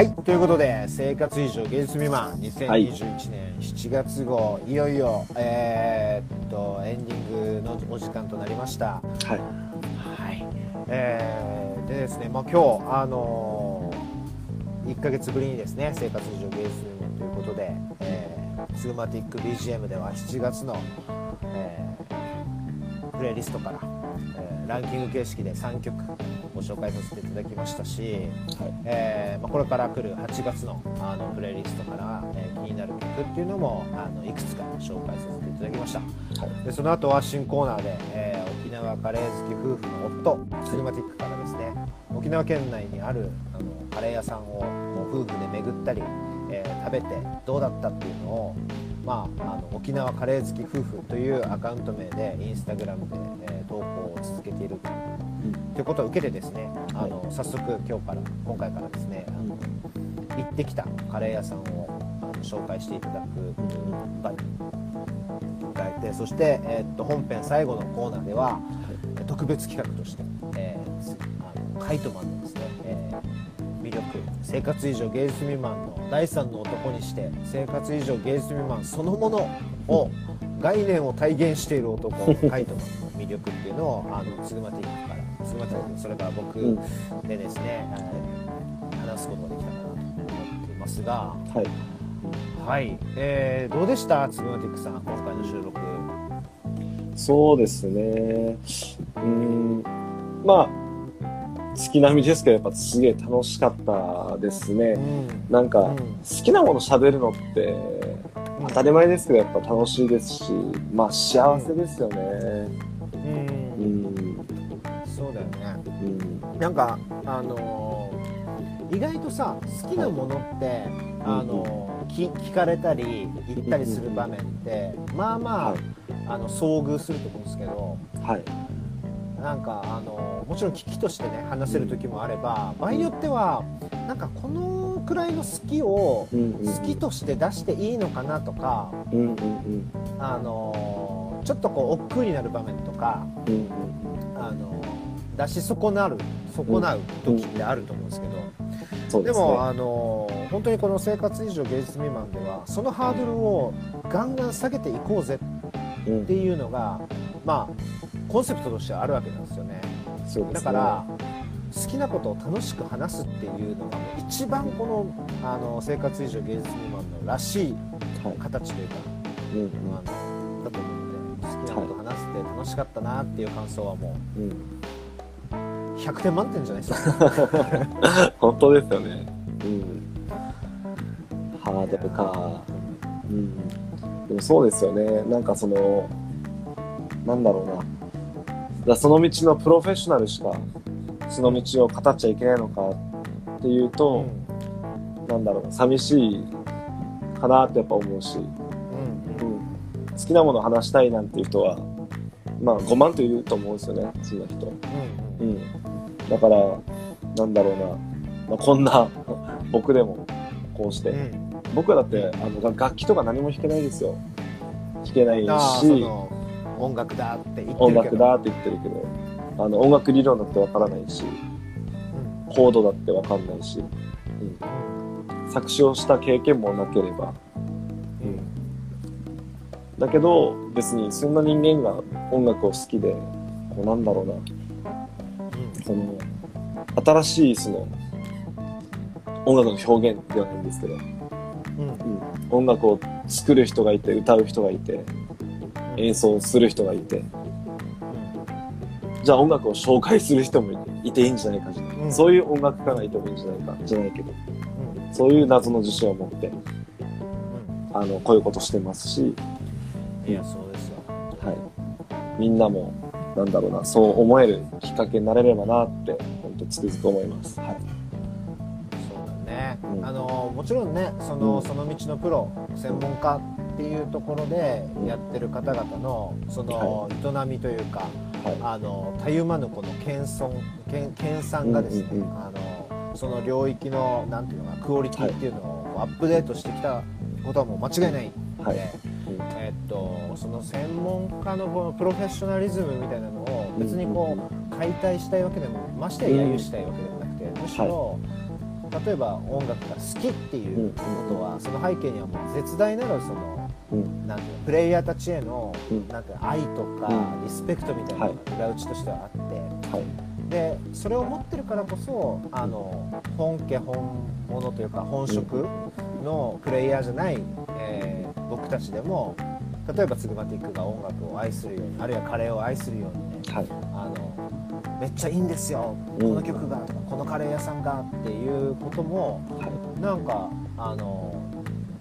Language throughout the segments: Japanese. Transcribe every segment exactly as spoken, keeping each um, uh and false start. はい、ということで生活以上現実未満にせんにじゅういちねんしちがつごう、はい、いよいよ、えー、っとエンディングのお時間となりました。はい、はい、えー、でですね、まあ、今日、あのー、いっかげつぶりにですね生活以上現実未満ということで、えー、スグマティック ビージーエム ではしちがつの、えー、プレイリストから、えー、ランキング形式でさんきょくご紹介させていただきましたし、はい、えーまあ、これから来るはちがつ の, あのプレイリストから、えー、気になる曲っていうのもあのいくつか紹介させていただきました。はい、でその後は新コーナーで、えー、沖縄カレー好き夫婦の夫スグマティックからですね、沖縄県内にあるあのカレー屋さんをもう夫婦で巡ったり、えー、食べてどうだったっていうのを、まあ、あの沖縄カレー好き夫婦というアカウント名でインスタグラムで、えー、投稿を続けているということを受けてですね、あの早速今日から今回からですね、あの行ってきたカレー屋さんをあの紹介していただく場に迎えて、そして、えー、っと本編最後のコーナーでは、はい、特別企画として、えー、あのカイトマンのですね、えー、魅力生活以上芸術未満のだいさんの男にして生活以上芸術未満そのものを概念を体現している男カイトマンの魅力っていうのをあのスグマティックからすみません、それから僕でですね、うん、話すことができたかなと思っていますが、はい、はい、えー、どうでしたスグマティックさん、今回の収録。そうですね、うん、まあ月並みですけどやっぱすげえ楽しかったですね。うん、なんか、うん、好きなもの喋るのって当たり前ですけどやっぱ楽しいですし、まあ幸せですよね。うんうんうん、そうだよね。うん、なんかあのー、意外とさ好きなものって、はい、あのー、聞かれたり言ったりする場面って、うん、まあまあ、はい、あの遭遇すると思うんですけど、はい、なんかあのー、もちろん聞きとしてね話せる時もあれば、場合によってはなんかこのくらいの好きを好きとして出していいのかなとか、うんうんうん、あのー、ちょっとこう億劫になる場面とか、うんうん、あのー出し損なる損なう時ってあると思うんですけど、うんうん、でも、ね、あの本当にこの生活以上芸術未満ではそのハードルをガンガン下げていこうぜっていうのが、うん、まあコンセプトとしてはあるわけなんですよね。そうですね。だから好きなことを楽しく話すっていうのが一番この、あの生活以上芸術未満のらしい形というか、はい、うんうん、あのだと思うので、好きなことを話して楽しかったなっていう感想はもう、うん、ひゃくてん満点じゃないですか。本当ですよね。うん、ハードルか、うん。でもそうですよね。なんかそのなんだろうな。だその道のプロフェッショナルしかその道を語っちゃいけないのかっていうと、うん、なんだろう、寂しいかなってやっぱ思うし、うんうんうん、好きなものを話したいなんていう人はまあごまんといると思うんですよね。そんな人。うんうん、だからなんだろうな、まあ、こんな僕でもこうして、うん、僕はだってあの楽器とか何も弾けないですよ。弾けないし、音楽だって言ってるけど音楽だって言ってるけどあの音楽理論だってわからないし、うん、コードだってわかんないし、うん、作詞をした経験もなければ、うん、だけど別にそんな人間が音楽を好きでこうなんだろうな、その新しいその音楽の表現ではないんですけど、うんうん、音楽を作る人がいて歌う人がいて演奏する人がいて、じゃあ音楽を紹介する人もいていいんじゃないか、うん、そういう音楽家がいてもいいんじゃないかじゃないけど、うん、そういう謎の自信を持って、うん、あのこういうことしてますし、いやそうですよ、はい、みんなもなんだろうな、そう思えるきっかけになれればなって本当つくづく思います。はい、そうだね、うん、あのもちろんねその、その道のプロ専門家っていうところでやってる方々のその営みというか、はい、あのたゆまぬこの謙遜、謙遜がですね、うんうんうん、あのその領域のなんていうのかクオリティっていうのをアップデートしてきたことはもう間違いないので。はいはい、えっと、その専門家のプロフェッショナリズムみたいなのを別にこう解体したいわけでもましてや揶揄したいわけでもなくて、むしろ例えば音楽が好きっていうことは、その背景にはもう絶大なるその、うん、なんていうのプレイヤーたちへの、うん、なんて愛とかリスペクトみたいなのが裏打ちとしてはあって、はい、でそれを持ってるからこそあの本家本物というか本職のプレイヤーじゃない、えー、僕たちでも例えばツグマティックが音楽を愛するようにあるいはカレーを愛するようにね、はい、あのめっちゃいいんですよ、うん、この曲がとかこのカレー屋さんがっていうことも、はい、なんかあの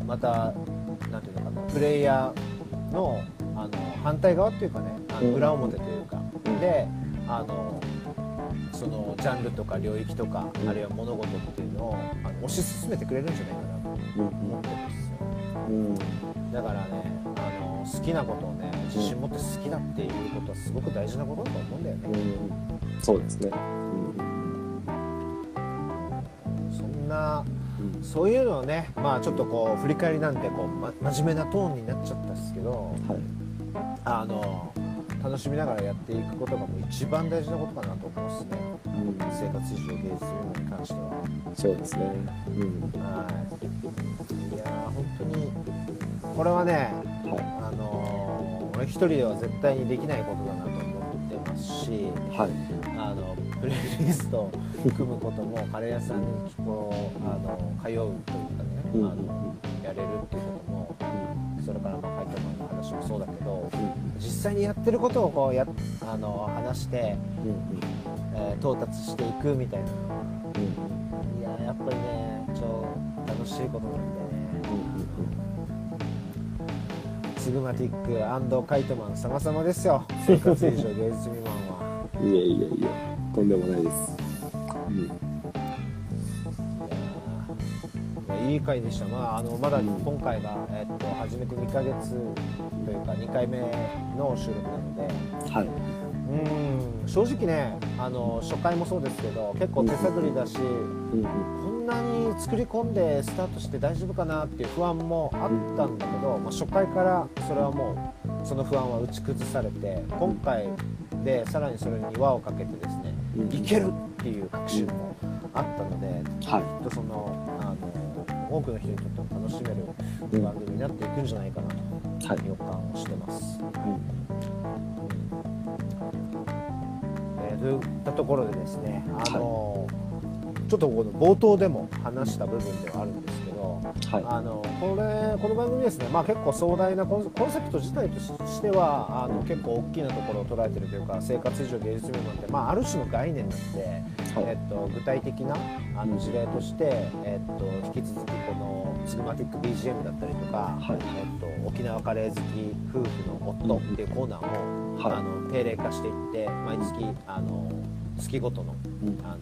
またなんていうのかなプレイヤー の, あの反対側っていうかねあの裏表というか、うん、であのそのジャンルとか領域とか、うん、あるいは物事っていうのをあの推し進めてくれるんじゃないかなと思ってます、うん、だからねあの好きなことをね自信持って好きだっていうことはすごく大事なことだと思うんだよね、うんそうですね、うん、そんな、うん、そういうのをね、まあ、ちょっとこう振り返りなんてこう、ま、真面目なトーンになっちゃったんですけど、はい、あの楽しみながらやっていくことがもう一番大事なことかなと思いますね、うん、生活以上芸術に関してはそうですね、うん、はい、いや本当にこれはね、はい、あの俺一人では絶対にできないことだなと思ってますし、はいあのプレイリストを組むこともカレー屋さんにこうあの通うというかね、うん、あのやれるっていうことも、うん、それからまあ書いてもらった話もそうだけど、うん、実際にやってることをこうやあの話して、うんえー、到達していくみたいな、うん、いややっぱりね超楽しいことなんでね、うん、スグマティック&カイトマン様々ですよ生活以上芸術未満は。いやいやいや、とんでもないです、うん、い, いい回でした、まあ、あのまだ今回が、えっと、初めてにかげつというかにかいめの収録なので、はい、うん正直ねあの初回もそうですけど結構手探りだし、うん、こんなに作り込んでスタートして大丈夫かなっていう不安もあったんだけど、まあ、初回からそれはもうその不安は打ち崩されて今回でさらにそれに輪をかけてですね、うん、いけるっていう確信もあったので、はい、きっとそのあの多くの人にとっても楽しめる番組になっていくんじゃないかなと、はい、予感をしてます、うんえー、といったところでですねあの、はい、ちょっとこの冒頭でも話した部分ではあるんですけど、はい、あの これこの番組ですね、まあ、結構壮大なコン、コンセプト自体としてはあの結構大きなところを捉えてるというか生活以上芸術未満って、まあ、ある種の概念なので、はいえっと、具体的なあの事例として、えっと、引き続きこのツグマティック ビージーエム だったりとか、はいえっと、沖縄カレー好き夫婦の夫っていうコーナーを、はい、あの定例化していって毎月あの月ごとの、うん、あ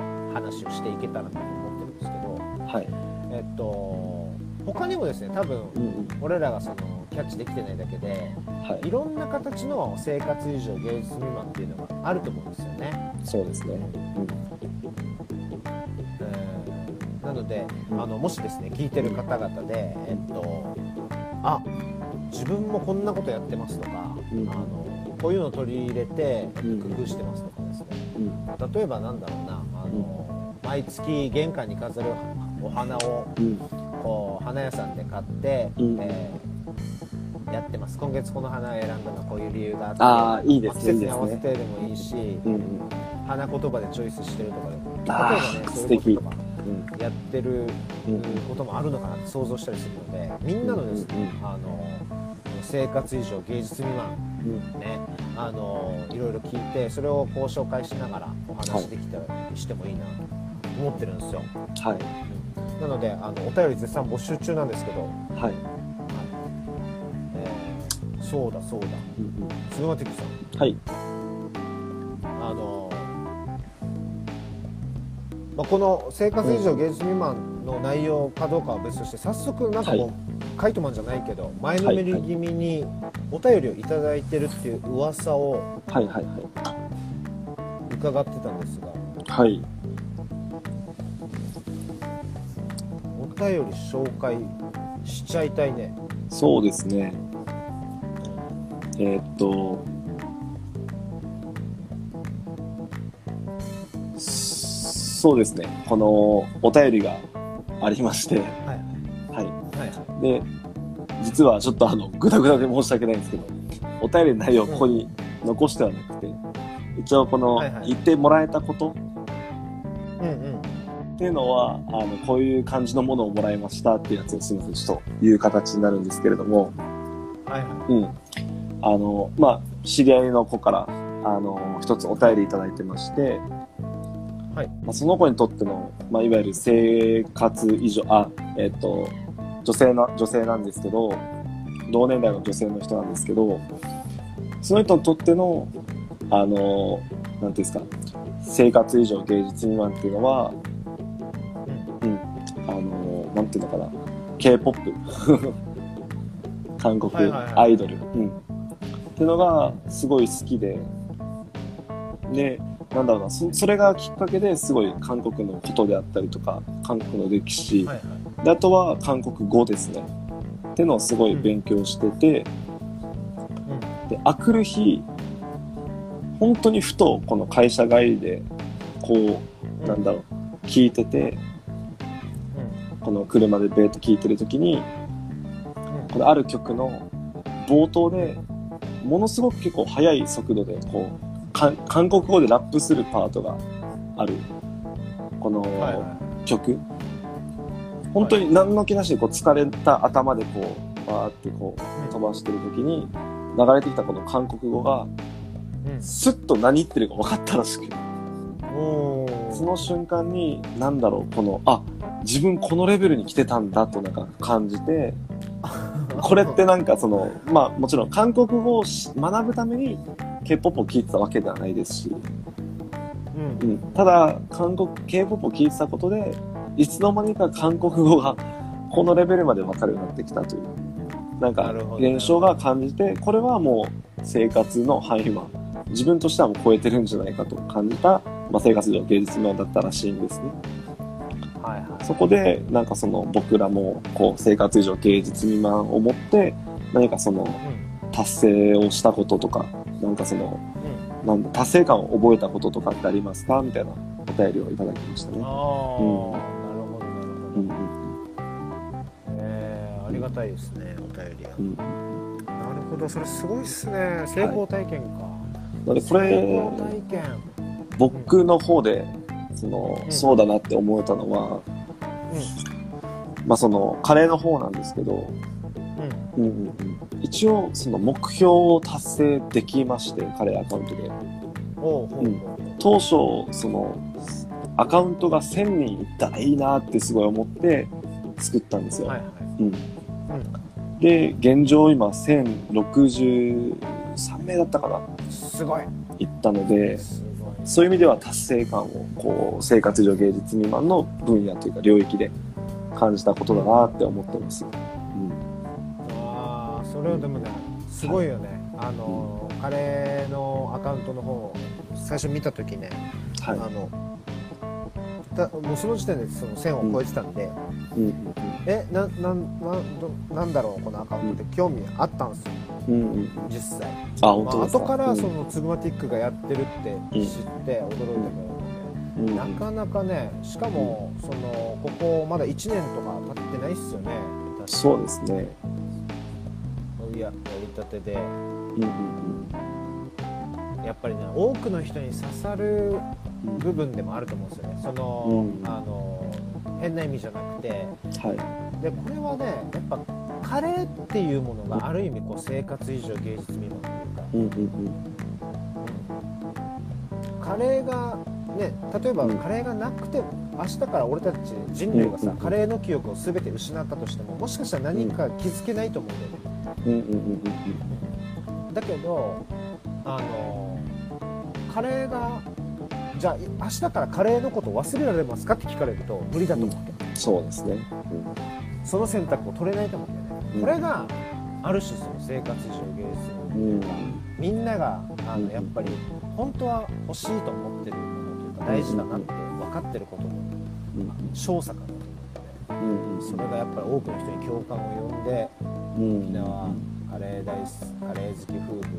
の話をしていけたらなと思ってるんですけど、はいえっと、他にもですね多分俺らがそのキャッチできてないだけで、はい、いろんな形の生活以上芸術未満っていうのがあると思うんですよね。そうですね、うんえー、なのであのもしですね聞いてる方々で、えっと、あ自分もこんなことやってますとか、うん、あのこういうの取り入れて工夫してますとかですね、うん、例えばなんだろうなあの、うん、毎月玄関に飾るお花をこう花屋さんで買って、うんえー、やってます。今月この花を選んだのはこういう理由があって、あいいです、ね、季節に合わせてでもいいし、うんうん、花言葉でチョイスしてるとかでも例えばねそういうこととかやってることもあるのかなって想像したりするので、みんなのですね、うんうん、あの生活以上芸術未満、うん、ねあのいろいろ聞いてそれをこう紹介しながらお話できたりしてもいいなと思ってるんですよ。はいなのであのお便り絶賛募集中なんですけど、はい、はいえー、そうだそうだツグマティックさん、はいあのまあ、この生活以上芸術未満の内容かどうかは別として、早速なんかもう、はい、カイトマンじゃないけど前のめり気味にお便りをいただいてるっていう噂を伺ってたんですが、はいお便り紹介しちゃいたいね。そうですね。えー、っとそうですね、このお便りがありまして、はいはいはい、で実はちょっとあのグダグダで申し訳ないんですけど、お便りの内容をここに残してはなくて、うん、一応この言ってもらえたこと、はいはい、うんうん、っていうのはあのこういう感じのものをもらいましたっていうやつをすみませんちょっという形になるんですけれども、はいはい、うん、あのまあ知り合いの子からあの一つお便りいただいてまして。はい、まあ、その子にとっての、まあ、いわゆる生活以上あ、えー、と女性な女性なんですけど、同年代の女性の人なんですけど、その人にとってのあのなんていうんですか、生活以上芸術未満っていうのは、うん、あのなんていうのかな、 K-ポップ 韓国アイドル、はいはいはい、うん、っていうのがすごい好きで、でなんだろうな、 そ, それがきっかけですごい韓国のことであったりとか韓国の歴史、はいはい、であとは韓国語ですねってのをすごい勉強してて、うん、であくる日本当にふとこの会社帰りでこう、うん、なんだろう聞いてて、うん、この車でベート聞いてる時に、うん、このある曲の冒頭でものすごく結構速い速度でこう韓国語でラップするパートがあるこの曲、はいはい、本当に何の気なしにこう疲れた頭でこうバーってこう飛ばしてる時に流れてきたこの韓国語がスッと何言ってるか分かったらしく、うん、その瞬間に何だろうこのあ自分このレベルに来てたんだとなんか感じてこれってなんかそのまあもちろん韓国語を学ぶためにK-ポップ を聴いてたわけではないですし、うんうん、ただ韓国 K-ポップ を聴いてたことでいつの間にか韓国語がこのレベルまで分かるようになってきたというなんか現象が感じて、これはもう生活の範囲は自分としてはもう超えてるんじゃないかと感じた、まあ、生活上芸術面だったらしいんですね、はいはい、そこでなんかその僕らもこう生活上芸術未満を持って何かその達成をしたこととかなんかその、うん、なんか達成感を覚えたこととかってありますかみたいなお便りをいただきましたね。ああ、うん、なるほどなるほど、うんうん、えー、ありがたいですねお便りが、うん、なるほど、それすごいっすね、成功体験か、はい、なのでこれ成功体験僕の方でその、うん、そうだなって思えたのは、うん、まあそのカレーの方なんですけど、うんうんうん、一応その目標を達成できまして彼アカウントで、おう、うん、当初そのアカウントがせんにんいったらいいなってすごい思って作ったんですよ、はいはい、うんうん、で現状今せんろくじゅうさんめいだったかな、すごいいったので、そういう意味では達成感をこう生活上芸術未満の分野というか領域で感じたことだなって思ってます、うん、それはでもね、すごいよね、はい、あのカレーのアカウントの方を最初見たときね、はい、あのだもうその時点でその線を越えてたんで、うんうん、え な, な, な, なんだろうこのアカウントって興味あったんですよ、うんうん、実際、あ、まあ後からそのツグマティックがやってるって知って驚いたから、うんうん、なかなかね、しかもそのここまだいちねんとか経ってないっすよね、そうですね、やりたてで、うんうんうん、やっぱりね多くの人に刺さる部分でもあると思うんですよね、その、うん、あの変な意味じゃなくて、はい、でこれはねやっぱカレーっていうものがある意味こう生活以上芸術未満というか、うんうんうん、カレーがね、例えばカレーがなくても明日から俺たち人類がさ、うんうん、カレーの記憶を全て失ったとしてももしかしたら何か気づけないと思うんだよね、うんうんうんうん、だけどあのカレーがじゃあ明日からカレーのこと忘れられますかって聞かれると無理だと思うけど、うん、そうですね、うん、その選択を取れないと思うんだよね、うん、これがある種その生活上芸術の、うん、みんながあのやっぱり本当は欲しいと思ってるものというか大事だなって分かってることの少佐かなと思うんだよね、うん、それがやっぱり多くの人に共感を呼んで沖縄カレー大好き、カレー好き夫婦、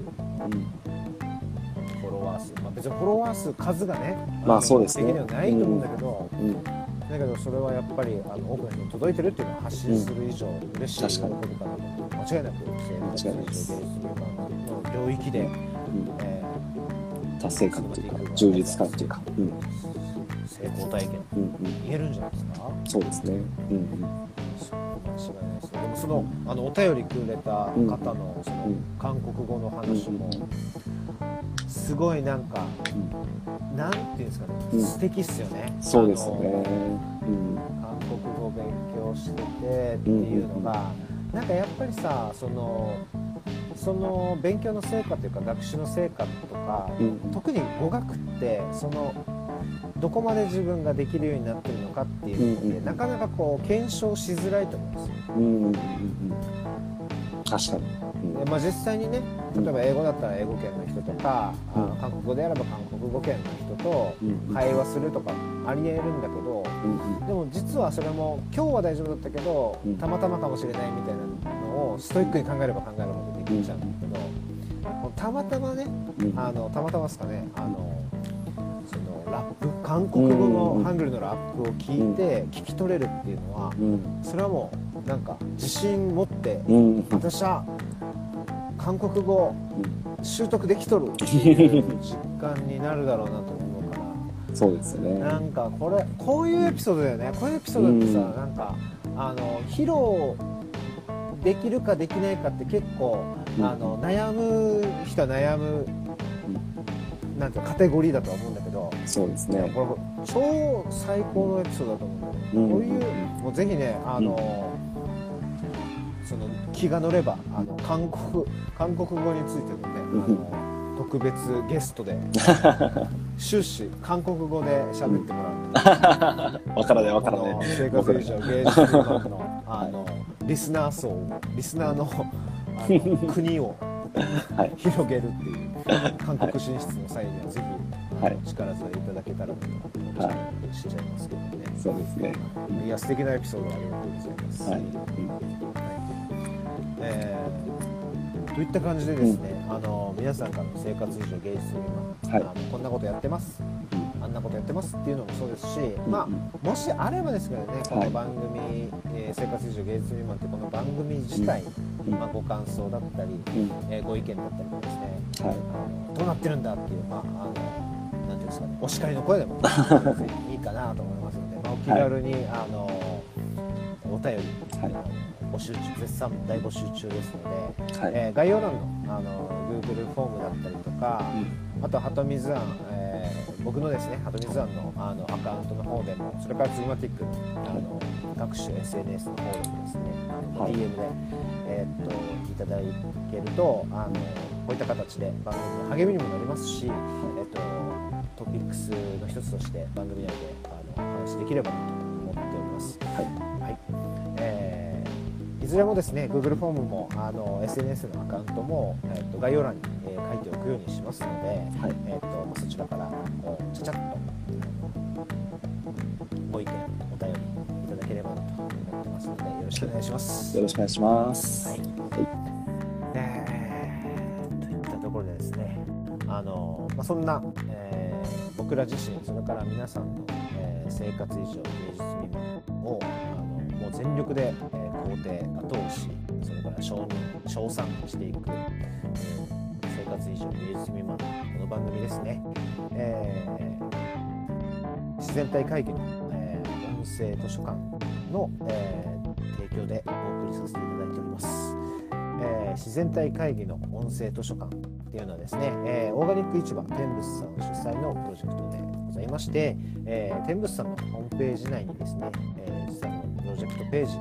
こうォロワー数、まあ、別にフォロワー数数がね、まあそうですね、的にはないと思うんだけど、うんうん、だけどそれはやっぱりあの多くの人に届いてるっていうのを発信する以上、うん、嬉しいことかなと、間違いなく成長するの領域で、うんえー、達成感というか充実感というか、うん、成功体験、うんうん、言えるんじゃないですか。そうですね、うんうん違いないですね。でもその、あのお便りくれた方の、 その韓国語の話もすごいなんか、うん、なんていうんですかね、うん、素敵っすよね。そうですね、うん、韓国語勉強しててっていうのが、うん、なんかやっぱりさその、その勉強の成果というか学習の成果とか、うん、特に語学ってそのどこまで自分ができるようになってるのかっていうので、うんうん、なかなかこう検証しづらいと思うんですよ、うんうんうん、確かに、うんまあ、実際にね例えば英語だったら英語圏の人とか、うん、韓国語であれば韓国語圏の人と会話するとかありえるんだけど、うんうん、でも実はそれも今日は大丈夫だったけど、うん、たまたまかもしれないみたいなのをストイックに考えれば考えるほどできちゃうんだけど、うん、たまたまねあのたまたまですかねあのラップ韓国語のハングルのラップを聞いて聞き取れるっていうのは、うん、それはもうなんか自信持って、うん、私は韓国語習得できとるっていう実感になるだろうなと思うからそうですねなんかこれこういうエピソードだよねこういうエピソードってさ、うん、なんかあの披露できるかできないかって結構、うん、あの悩む人は悩むなんてカテゴリーだとは思うんだけどそうですねこれ超最高のエピソードだと思うんだけど、うん、こういうもうぜひねあの、うん、その気が乗ればあの韓国韓国語についてのね、うん、あの特別ゲストで終始韓国語で喋ってもらうわからないわからない生活以上芸術の、あのリスナー層リスナーの、あの国をはい、広げるっていう韓国進出の際にはぜひ、はい、力添えいただけたらと思って、はい、しちゃいますけどねそうですねいや素敵なエピソードありがとうございます、はいはいえー、といった感じでですね、うん、あの皆さんからの生活以上芸術に、はい、あのこんなことやってますあんなことやってますっていうのもそうですし、まあ、もしあればですけどねこの番組、はいえー、生活以上芸術未満ってこの番組自体、うんまあ、ご感想だったり、うんえー、ご意見だったりもですね、はい、あのどうなってるんだっていう、まあ、あのなんていうんですかねお叱りの声でもいいかなと思いますので、まあ、お気軽に、はい、あのお便り、はい募集中絶賛大募集中ですので、はいえー、概要欄の、あの Google フォームだったりとか、うん、あとはとみずあん、えー、僕のですねはとみずあんの、あのアカウントの方でもそれからツイマティックの、あの各種 エスエヌエス の方でもですねあの、はい、ディーエム で、えー、っといただけるとあのこういった形で番組の励みにもなりますし、えー、っとトピックスの一つとして番組内であのお話できればなと思っております。はいはいえーいずれもですね Google フォームもあの エスエヌエス のアカウントも、えー、と概要欄に、えー、書いておくようにしますので、はいえーとまあ、そちらからちゃちゃっとご意見お便りいただければなと思ってますのでよろしくお願いしますよろしくお願いします、はいはいえー、といったところでですねあの、まあ、そんな、えー、僕ら自身それから皆さんの、えー、生活以上芸術未満をあのもう全力で、えー肯定、後押し、それから承認、称賛していく、えー、生活以上芸術未満のこの番組ですね、えー、自然体会議の、えー、音声図書館の、えー、提供でお送りさせていただいております、えー、自然体会議の音声図書館っていうのはですね、えー、オーガニック市場天仏さん主催のプロジェクトでございまして、えー、天仏さんのホームページ内にですね、えー、実際のプロジェクトページ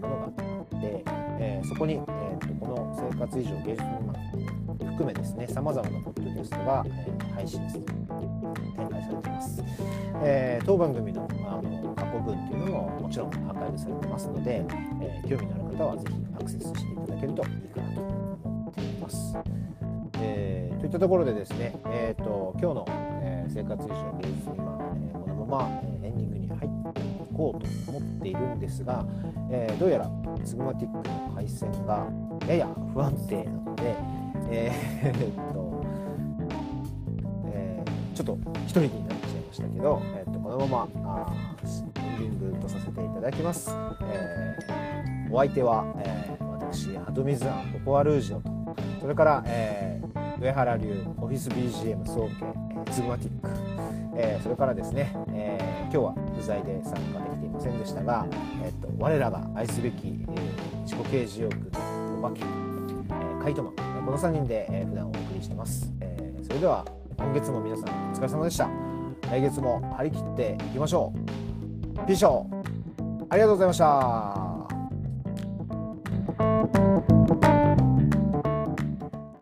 ものがあって、えー、そこに、えー、とこの生活以上芸術未満含めですねさまざまなポッドキャストが、えー、配信する展開されています、えー、当番組 の, あの過去分というのももちろんアーカイブされてますので、えー、興味のある方はぜひアクセスしていただけるといいかなと思っています、えー、といったところでですね、えー、と今日の、えー、生活以上芸術未満、えー、このまま、えー、エンディングに入っていこうと思っているんですがえー、どうやらスグマティックの配線がやや不安定なので、えー、っとちょっと一人気になってしまいましたけど、えー、とこのままエンディングとさせていただきます。えー、お相手は、えー、私ハトミズアンココアルージオと、それから、えー、上原流オフィス ビージーエム 総計ズグマティック、えー、それからですね、えー、今日は不在で参加できていませんでしたが、えー、と我らが愛すべき、えー、自己啓示欲のお化け、えー、カイトマン、このさんにんで、えー、普段お送りしてます。えー、それでは今月も皆さんお疲れ様でした。来月も張り切っていきましょう。ピショー、ありがとうございました。